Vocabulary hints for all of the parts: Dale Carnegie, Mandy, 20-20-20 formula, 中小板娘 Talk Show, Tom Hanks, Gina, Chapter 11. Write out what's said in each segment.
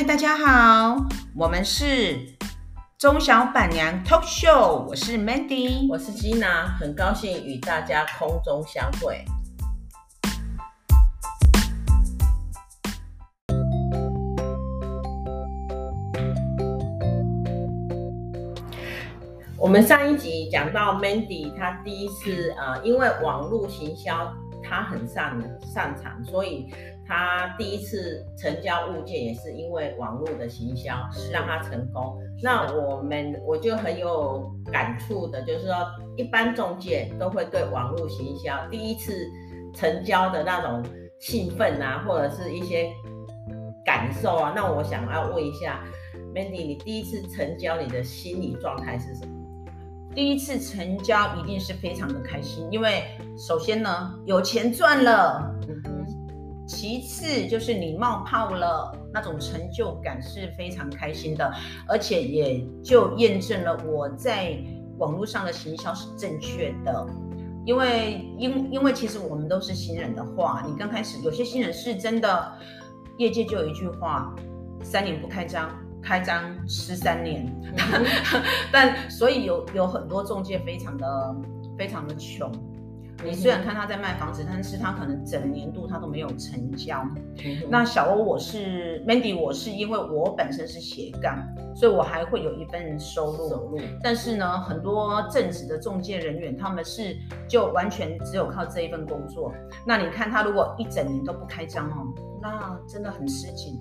嗨，大家好，我们是中小板娘 Talk Show， 我是 Mandy， 我是 Gina， 很高兴与大家空中相会。我们上一集讲到 Mandy， 她第一次因为网络行销她很擅长，所以她第一次成交物件也是因为网络的行销让她成功。那我就很有感触的，就是说一般仲介都会对网络行销第一次成交的那种兴奋啊，或者是一些感受啊。那我想要问一下 Mandy， 你第一次成交你的心理状态是什么？第一次成交一定是非常的开心，因为首先呢有钱赚了，其次就是你冒泡了，那种成就感是非常开心的，而且也就验证了我在网络上的行销是正确的。因为其实我们都是新人的话，你刚开始有些新人是真的，业界就有一句话，3年不开张，开张吃3年。但所以有很多仲介非常的穷。你虽然看他在卖房子，但是他可能整年度他都没有成交。那小欧我是因为我本身是斜杠，所以我还会有一份收入。但是呢，很多正职的仲介人员他们是就完全只有靠这一份工作。那你看他如果一整年都不开张哦，那真的很吃紧。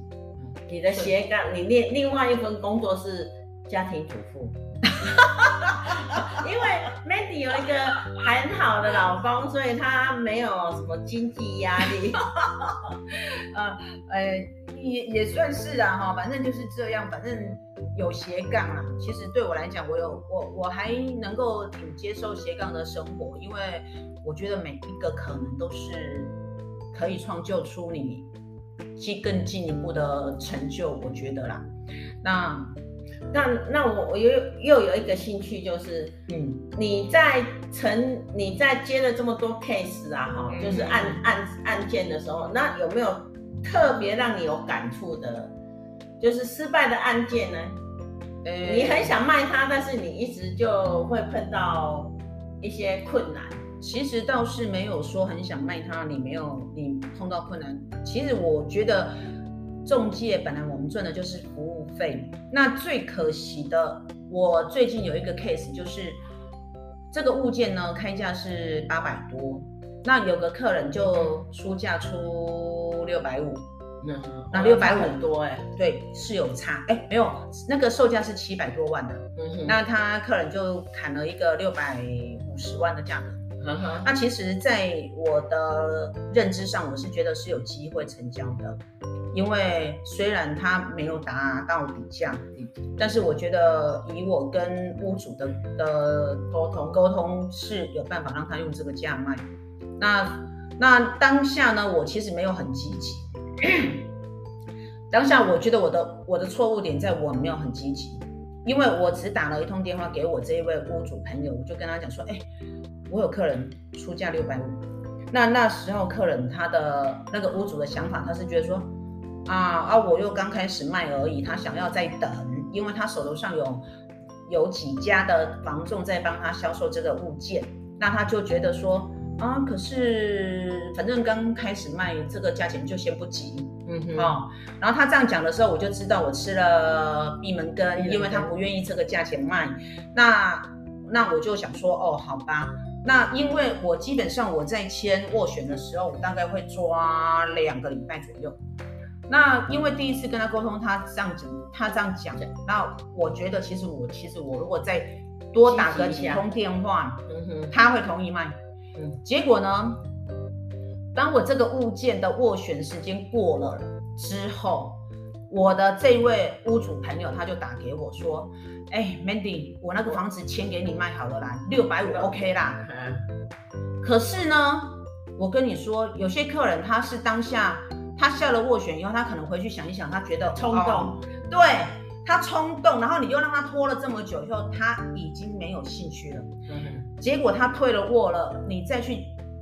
你的斜杠，你另外一份工作是家庭主妇，因为 Mandy 有一个很好的老公，所以她没有什么经济压力。也算是啦哈，反正就是这样，反正有斜杠啦。其实对我来讲，我还能够挺接受斜杠的生活，因为我觉得每一个可能都是可以创就出你更进一步的成就，我觉得啦。那我又有一个兴趣，就是你在接了这么多 case 啊，就是案件的时候，那有没有特别让你有感触的，就是失败的案件呢？你很想卖它，但是你一直就会碰到一些困难。其实倒是没有说很想卖它，你碰到困难。其实我觉得仲介本来我们赚的就是服务费，那最可惜的，我最近有一个 case， 就是这个物件呢开价是800多，那有个客人就出价出650，那650很多对，是有差没有，那个售价是700多万的，那他客人就砍了一个650万的价格。那其实在我的认知上，我是觉得是有机会成交的，因为虽然他没有达到底价，但是我觉得以我跟屋主的沟通是有办法让他用这个价卖。那当下呢，我其实没有很积极。当下我觉得我的错误点在我没有很积极，因为我只打了一通电话给我这一位屋主朋友，我就跟他讲说，我有客人出价650，那时候客人他的那个屋主的想法，他是觉得说，我又刚开始卖而已，他想要再等，因为他手头上有几家的房仲在帮他销售这个物件，那他就觉得说，可是反正刚开始卖这个价钱就先不急。然后他这样讲的时候，我就知道我吃了闭门羹，因为他不愿意这个价钱卖。那我就想说，好吧。那因为我基本上我在签斡旋的时候，我大概会抓2个礼拜左右。那因为第一次跟他沟通，他这样讲，那我觉得其实我如果再多打个几通电话，他会同意卖。结果呢？当我这个物件的斡旋时间过了之后，我的这位屋主朋友他就打给我说，Mandy， 我那个房子签给你卖好了啦，650 OK 啦。可是呢，我跟你说，有些客人他是当下他下了斡旋以后，他可能回去想一想，他觉得冲动，对，他冲动，然后你又让他拖了这么久以后，他已经没有兴趣了。结果他退了斡了，你再去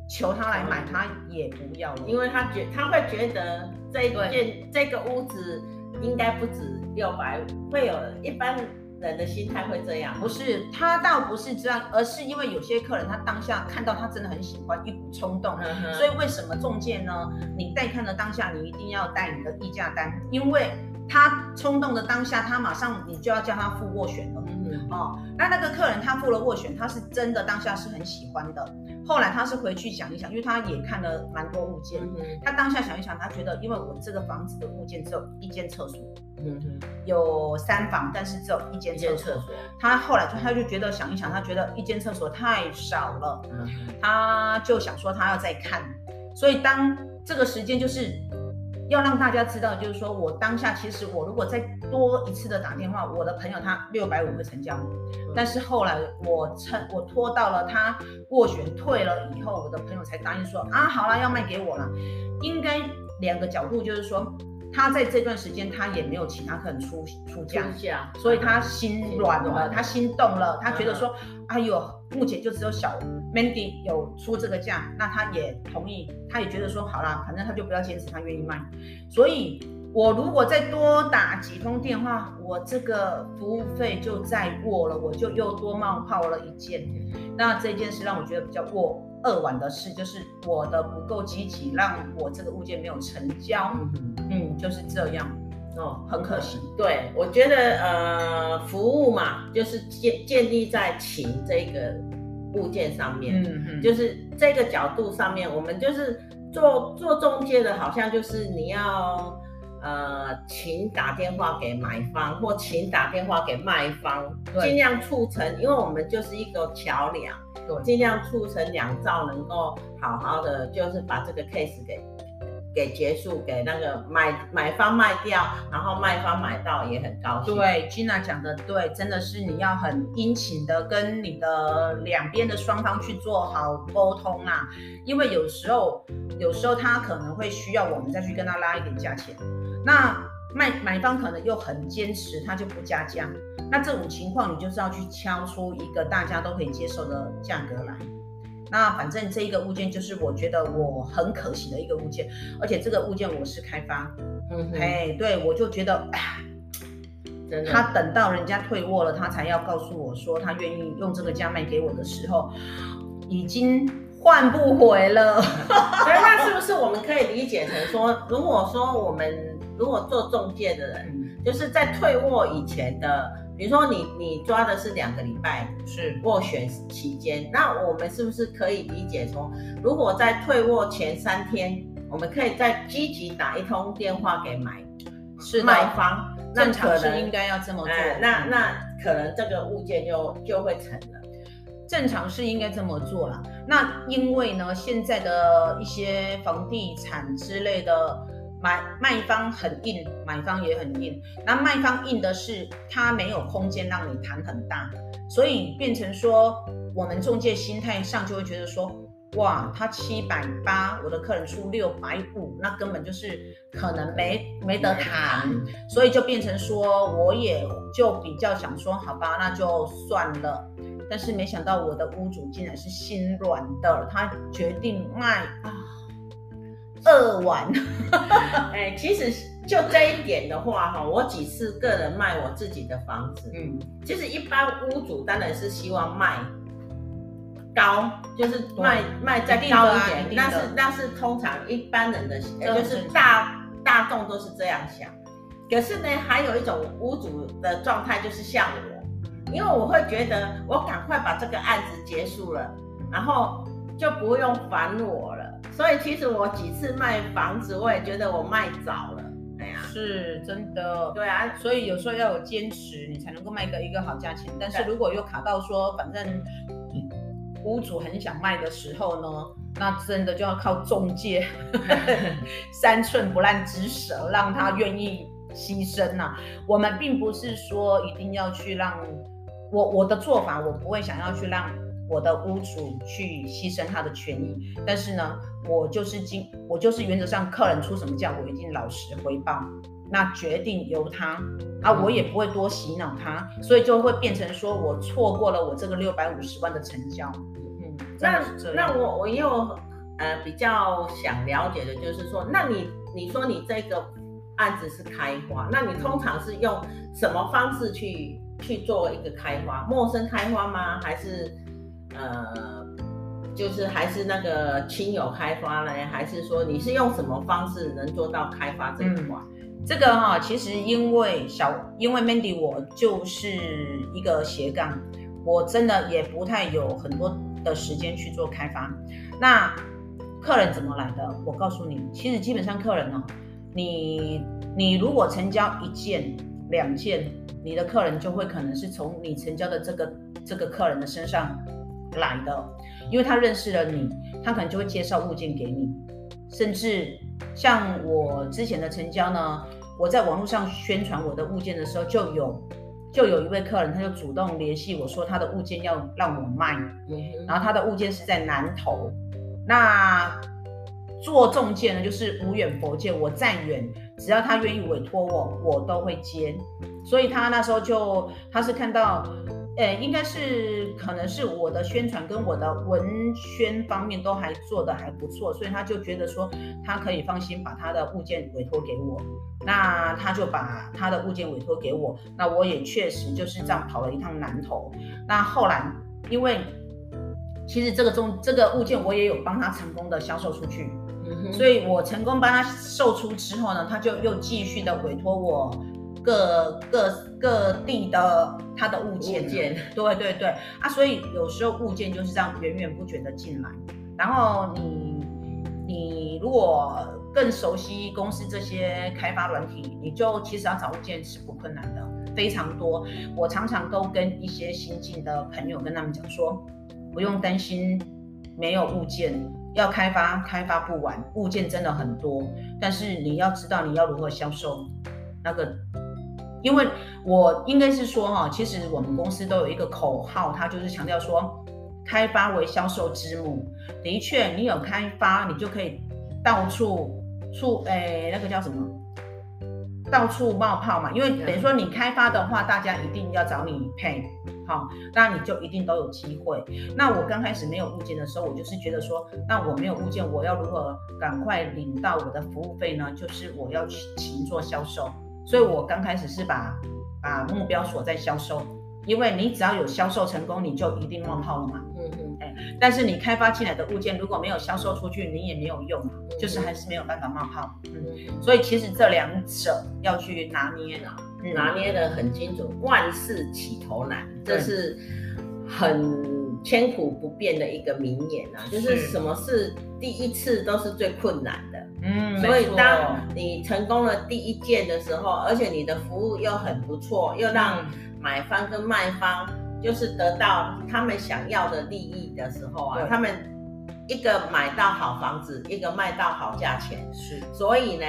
求他来买，他也不要了，因为他会觉得这个屋子应该不止650，会有一般人的心态会这样。不是，他倒不是这样，而是因为有些客人他当下看到他真的很喜欢，一股冲动，所以为什么中介呢？你带看的当下，你一定要带你的议价单，因为他冲动的当下，他马上你就要叫他付斡旋了。哦，那个客人他付了斡旋，他是真的当下是很喜欢的。后来他是回去想一想，因为他也看了蛮多物件，他当下想一想，他觉得因为我这个房子的物件只有一间厕所，有3房，但是只有一间厕所。他后来他就觉得想一想，他觉得一间厕所太少了，他就想说他要再看。所以当这个时间就是要让大家知道，就是说我当下其实我如果再多一次的打电话，我的朋友他650会成交，但是后来我拖到了他斡旋退了以后，我的朋友才答应说啊好了要卖给我了。应该两个角度，就是说他在这段时间他也没有其他客人出价，所以他心软了，他心动了，他觉得说哎呦目前就只有小Mandy 有出这个价，那他也同意，他也觉得说好啦，反正他就不要坚持，他愿意卖。所以我如果再多打几通电话，我这个服务费就再过了，我就又多冒泡了一件。那这件事让我觉得比较过2晚的事，就是我的不够积极，让我这个物件没有成交。就是这样。很可惜。对，我觉得服务嘛，就是建立在情这个物件上面，就是这个角度上面，我们就是做中介的，好像就是你要请打电话给买方，或请打电话给卖方，尽量促成，因为我们就是一个桥梁，尽量促成两造能够好好的，就是把这个 case 给结束，给那个买方卖掉，然后卖方买到也很高兴。对， Gina 讲的对，真的是你要很殷勤的跟你的两边的双方去做好沟通啊，因为有时候他可能会需要我们再去跟他拉一点价钱，那买方可能又很坚持，他就不加价，那这种情况你就是要去敲出一个大家都可以接受的价格来。那反正这一个物件就是我觉得我很可惜的一个物件，而且这个物件我是开发，对，我就觉得真的他等到人家退斡了，他才要告诉我说他愿意用这个价卖给我的时候，已经换不回了。那是不是我们可以理解成说，如果说我们如果做中介的人，就是在退斡以前的，比如说你抓的是2个礼拜是斡旋期间，那我们是不是可以理解说，如果在退斡前3天，我们可以再积极打一通电话给卖方，那可能应该要这么做，那可能这个物件就会成了。正常是应该这么做啦。那因为呢，现在的一些房地产之类的。卖方很硬，买方也很硬。那卖方硬的是他没有空间让你谈很大，所以变成说我们中介心态上就会觉得说，哇，他780，我的客人出650，那根本就是可能没得谈，所以就变成说我也就比较想说，好吧，那就算了。但是没想到我的屋主竟然是心软的，他决定卖2晚、其实就这一点的话，我几次个人卖我自己的房子，其实一般屋主当然是希望卖高，就是卖再高一点，但是通常一般人的就是大众都是这样想。可是呢，还有一种屋主的状态就是像我，因为我会觉得我赶快把这个案子结束了，然后就不用烦我了。所以其实我几次卖房子，我也觉得我卖早了。是真的。对啊，所以有时候要有坚持，你才能够卖个一个好价钱。但是如果又卡到说，反正屋主很想卖的时候呢，那真的就要靠中介3寸不烂之舌，让他愿意牺牲啊。我们并不是说一定要去让我的做法，我不会想要去让我的屋主去牺牲他的权益，但是呢，我就是原则上客人出什么价，我一定老实回报，那决定由他我也不会多洗脑他，所以就会变成说我错过了我这个650万的成交。那我又比较想了解的就是说，那你说你这个案子是开花，那你通常是用什么方式去做一个开花？陌生开花吗？还是就是还是那个亲友开花呢？还是说你是用什么方式能做到开花这一块？这个哈、其实因为 Mandy 我就是一个斜杠，我真的也不太有很多的时间去做开发。那客人怎么来的？我告诉你，其实基本上客人哦，你如果成交一件、两件，你的客人就会可能是从你成交的这个客人的身上来的，因为他认识了你，他可能就会介绍物件给你，甚至像我之前的成交呢，我在网络上宣传我的物件的时候，就有一位客人，他就主动联系我说他的物件要让我卖，然后他的物件是在南投，那做中介呢就是无远弗届，我再远只要他愿意委托我，我都会接。所以他那时候他是看到，应该是可能是我的宣传跟我的文宣方面都还做得还不错，所以他就觉得说他可以放心把他的物件委托给我，那他就把他的物件委托给我，那我也确实就是这样跑了一趟南投。那后来因为其实这个物件我也有帮他成功的销售出去，所以我成功帮他售出之后呢，他就又继续的委托我各地的他的物件，对对对啊，所以有时候物件就是这样源源不绝的进来。然后你如果更熟悉公司这些开发软体，你就其实要找物件是不困难的，非常多。我常常都跟一些新进的朋友跟他们讲说，不用担心没有物件，要开发不完，物件真的很多，但是你要知道你要如何销售那个。因为我应该是说哈，其实我们公司都有一个口号，它就是强调说，开发为销售之母。的确，你有开发，你就可以到处那个叫什么，到处冒泡嘛。因为等于说你开发的话，大家一定要找你配，好，那你就一定都有机会。那我刚开始没有物件的时候，我就是觉得说，那我没有物件，我要如何赶快领到我的服务费呢？就是我要勤做销售。所以我刚开始是把目标锁在销售，因为你只要有销售成功，你就一定冒泡了嘛。但是你开发进来的物件如果没有销售出去，你也没有用嘛，就是还是没有办法冒泡。所以其实这两者要去拿捏得很精准，万事起头难，这是很千古不变的一个名言啊，就是什么事第一次都是最困难的。所以当你成功了第一件的时候，而且你的服务又很不错，又让买方跟卖方就是得到他们想要的利益的时候啊，他们一个买到好房子，一个卖到好价钱。是，所以呢，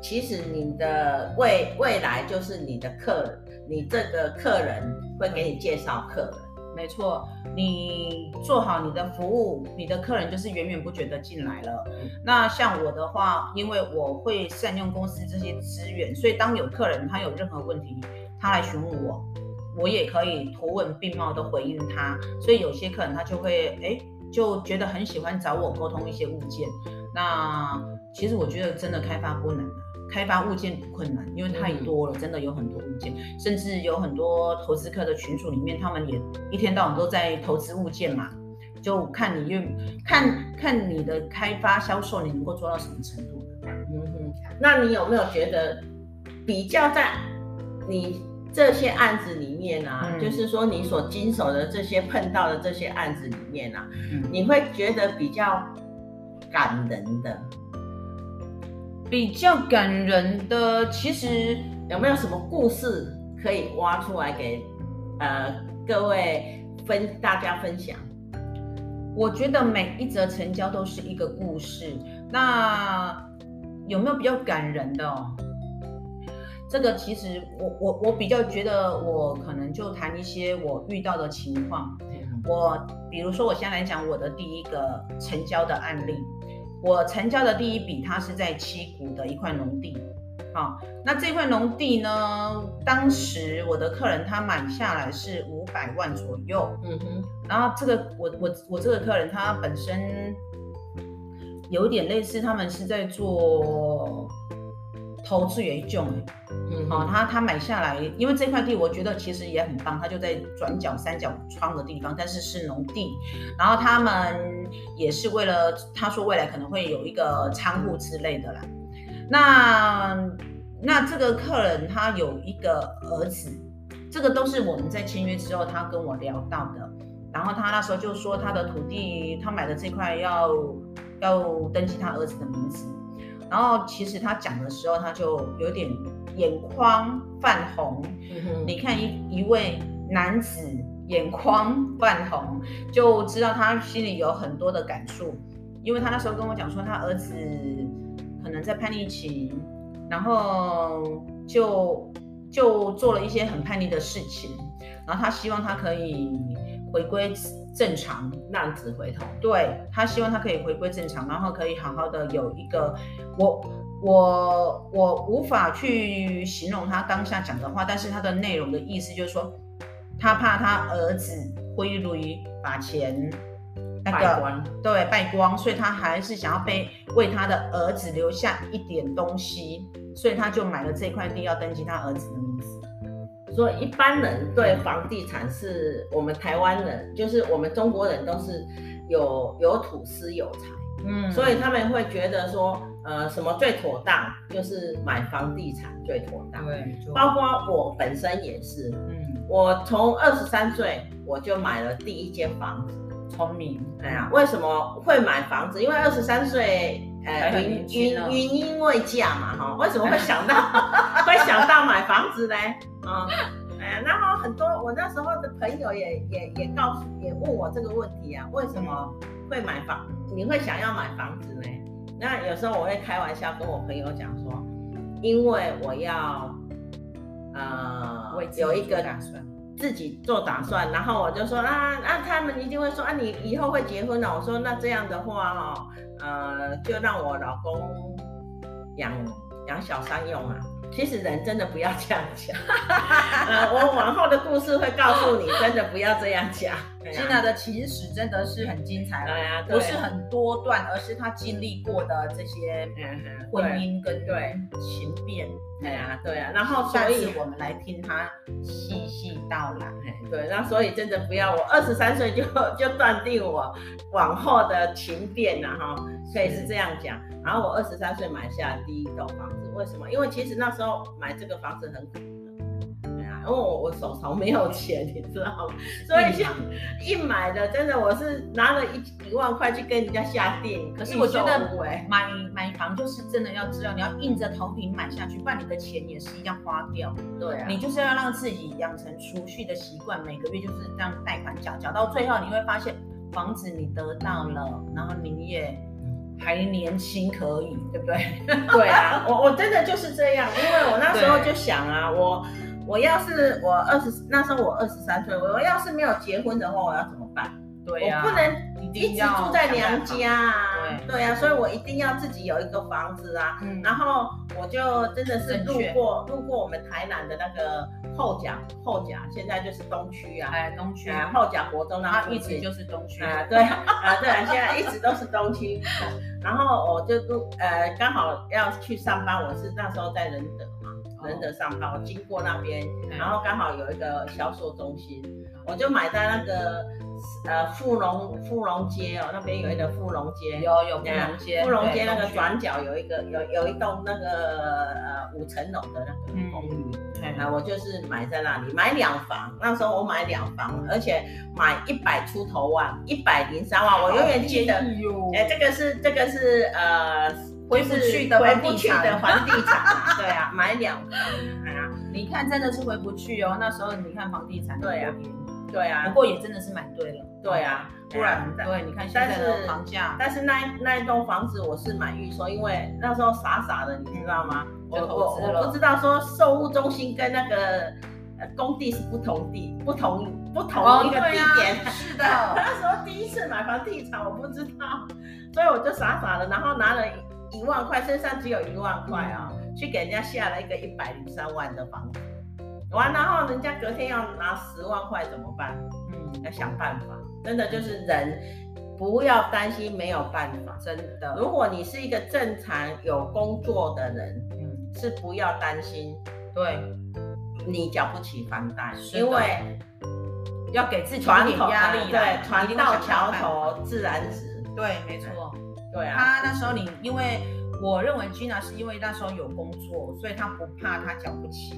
其实你的未来就是你的客人，你这个客人会给你介绍客人。没错，你做好你的服务，你的客人就是源源不绝的进来了。那像我的话，因为我会善用公司这些资源，所以当有客人他有任何问题，他来询问我，我也可以图文并茂的回应他。所以有些客人他就会就觉得很喜欢找我沟通一些物件。那其实我觉得真的开发不难，开发物件不困难，因为太多了，真的有很多物件，甚至有很多投资客的群组里面，他们也一天到晚都在投资物件嘛，就看你看你的开发销售，你能够做到什么程度。那你有没有觉得比较在你这些案子里面啊，就是说你所经手的这些碰到的这些案子里面啊，你会觉得比较感人的？比较感人的，其实有没有什么故事可以挖出来给各位大家分享？我觉得每一则成交都是一个故事。那有没有比较感人的哦？这个其实我比较觉得，我可能就谈一些我遇到的情况。我比如说我先来讲我的第一个成交的案例。我成交的第一笔，它是在七股的一块农地，那这块农地呢，当时我的客人他买下来是500万左右，然后这个我这个客人他本身有点类似，他们是在做投资也种嗯、哦、他买下来，因为这块地我觉得其实也很棒，他就在转角三角窗的地方，但是是农地，然后他们也是为了他说未来可能会有一个仓库之类的啦。那这个客人他有一个儿子，这个都是我们在签约之后他跟我聊到的。然后他那时候就说他的土地，他买的这块要登记他儿子的名字。然后其实他讲的时候，他就有点眼眶泛红。嗯、你看一位男子眼眶泛红，就知道他心里有很多的感触。因为他那时候跟我讲说，他儿子可能在叛逆期，然后就做了一些很叛逆的事情，然后他希望他可以回归正常，浪子回头。对，他希望他可以回归正常，然后可以好好的有一个，我无法去形容他当下讲的话，但是他的内容的意思就是说，他怕他儿子挥泪把钱败光，对，败光，所以他还是想要为他的儿子留下一点东西，所以他就买了这块地，要登记他儿子的名字。所以一般人对房地产是我们台湾人，就是我们中国人都是有土司有财，嗯，所以他们会觉得说，什么最妥当，就是买房地产最妥当。对，包括我本身也是，嗯，我从23岁我就买了第一间房子，聪明。哎呀，为什么会买房子？因为23岁。因为嫁嘛哈，为什么会想到买房子呢？啊、嗯，哎，然后很多我那时候的朋友也问我这个问题啊，为什么会买房？你会想要买房子呢？那有时候我会开玩笑跟我朋友讲说，因为我要有一个打算。自己做打算，然后我就说他们一定会说啊，你以后会结婚了。我说那这样的话哦，就让我老公养小三用啊。其实人真的不要这样讲、我往后的故事会告诉你，真的不要这样讲。金娜的情史真的是很精彩，不是很多段，而是她经历过的这些婚姻跟情变。对啊，对啊。然后所以我们来听她细细道来。对，那所以真的不要，我23岁就断定我往后的情变了哈，可以是这样讲。然后我23岁买下第一栋房子，为什么？因为其实那时候买这个房子很苦。因为我手头没有钱，你知道吗？所以像一买的，真的我是拿了1万块去跟人家下定。可是我觉得买房就是真的要知道，你要硬着头皮买下去，不然你的钱也是一样花掉。对啊，你就是要让自己养成储蓄的习惯，每个月就是这样贷款缴到最后，你会发现房子你得到了，然后你也还年轻可以，对不对？对啊，我真的就是这样，因为我那时候就想啊，我要是那时候我23岁，我要是没有结婚的话，我要怎么办？对啊，我不能一直住在娘家啊。对啊，所以我一定要自己有一个房子啊。嗯、然后我就真的是路过我们台南的那个后甲，现在就是东区啊。哎，东区啊，后甲国中，然后一直就是东区啊。对啊，对啊，现在一直都是东区。然后我就刚好要去上班，我是那时候在仁德嘛。仁德上班，我经过那边，然后刚好有一个销售中心，我就买在那个富隆街哦，那边有一个富隆街，有富隆街那个转角有一个有一栋那个5层楼的那个公寓，我就是买在那里，买2房，那时候我买2房，而且买100出头万，103万，我永远记得，这个是回不去的房地产啊，对啊，买2房啊，你看真的是回不去哦。那时候你看房地产对啊，对啊，不过也真的是买对了，对啊，不然对，你看现在的房价。但是那一栋房子我是买预售，因为那时候傻的，你知道吗？我不知道说售屋中心跟那个工地是不同一个地点，啊，是的。那时候第一次买房地产，我不知道，所以我就傻的，然后拿了1万块，身上只有1万块啊，去给人家下了一个103万的房子，完，然后人家隔天要拿10万块怎么办？要想办法，真的就是人不要担心没有办法，真的。如果你是一个正常有工作的人，是不要担心，对，你缴不起房贷，因为要给自己一点压力，对，船到桥头自然直，对，没错，对啊。他那时候你，因为我认为 Gina 是因为那时候有工作，所以他不怕他缴不起。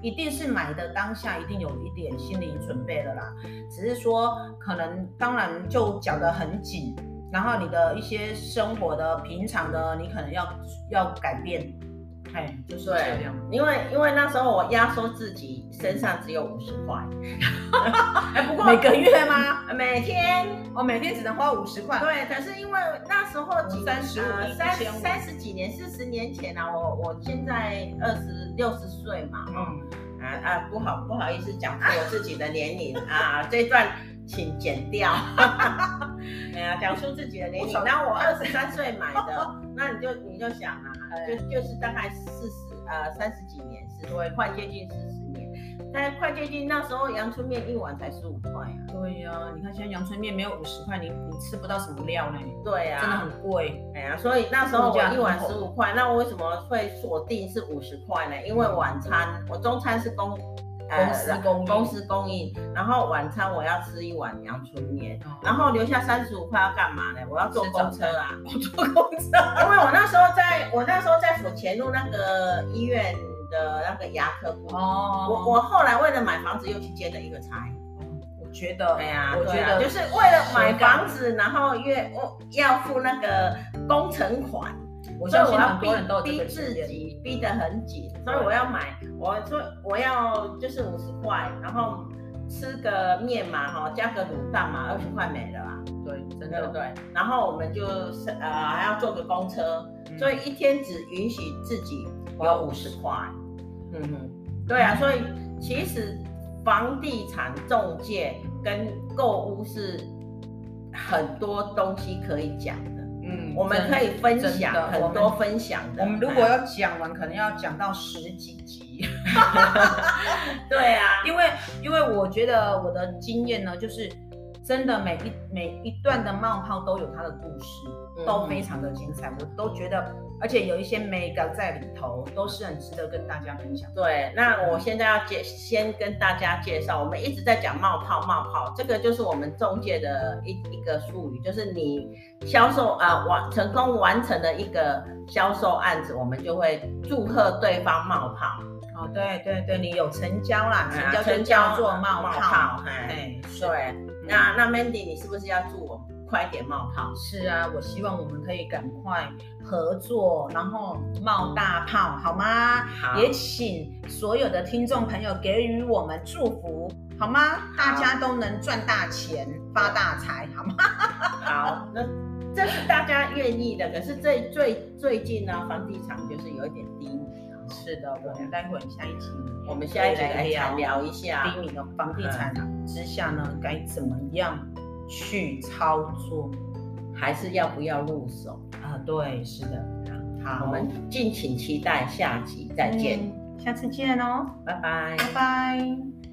一定是买的当下一定有一点心理准备了啦，只是说可能当然就讲得很紧，然后你的一些生活的平常的你可能要改变，哎，就是这样。因为那时候我压缩自己身上只有50块，哎，不过每个月吗？每天，我每天只能花50块。对，可是因为那时候三十几年40年前啊，我现在60岁嘛，不好意思讲出我自己的年龄啊，这一段请剪掉。哎呀，讲出自己的年龄，然后我23岁买的，那你就想啊，就是大概30几年，40快接近40年，但快接近那时候阳春面一碗才15块啊。对呀、啊，你看现在阳春面没有50块，你吃不到什么料呢？对呀、啊，真的很贵。哎呀，所以那时候我一碗15块，那我为什么会锁定是50块呢？因为晚餐我中餐是公司供应，然后晚餐我要吃一碗阳春面，然后留下35块要干嘛呢？我要坐公车啊！我坐公车，因为我那时候在府前路那个医院的那个牙科部，我后来为了买房子又去接了一个差。我觉得就是为了买房子，然后要付那个工程款。我所以我要逼自己，逼得很紧，所以我要买，我要就是50块，然后吃个面嘛，加个卤蛋嘛，20块没了啊。对，真的对。然后我们就还要坐个公车，所以一天只允许自己有50块。嗯哼，对啊，所以其实房地产仲介跟购屋是很多东西可以讲。嗯，我们可以分享很多分享的。我们如果要讲完，可能要讲到10几集。对啊，因为我觉得我的经验呢，就是真的每一段的冒泡都有它的故事，都非常的精彩，我都觉得，而且有一些mega在里头，都是很值得跟大家分享。对，那我现在要先跟大家介绍，我们一直在讲冒泡，这个就是我们中介的一个术语，就是你销售成功完成了一个销售案子，我们就会祝贺对方冒泡。哦，对，你有成交啦，成交就叫做冒泡。哎，对，那 Mandy， 你是不是要祝我快点冒泡？是啊，我希望我们可以赶快合作，然后冒大泡，好吗？好，也请所有的听众朋友给予我们祝福，好吗？好，大家都能赚大钱，发大财，好吗？好，那这是大家愿意的。可是最近呢，房地产就是有一点低迷。是的，我们待会下一集来聊一下低迷的房地产之下呢，该怎么样去操作，还是要不要入手啊？对，是的。好，我们敬请期待下集再见，下次见哦，拜拜，拜拜。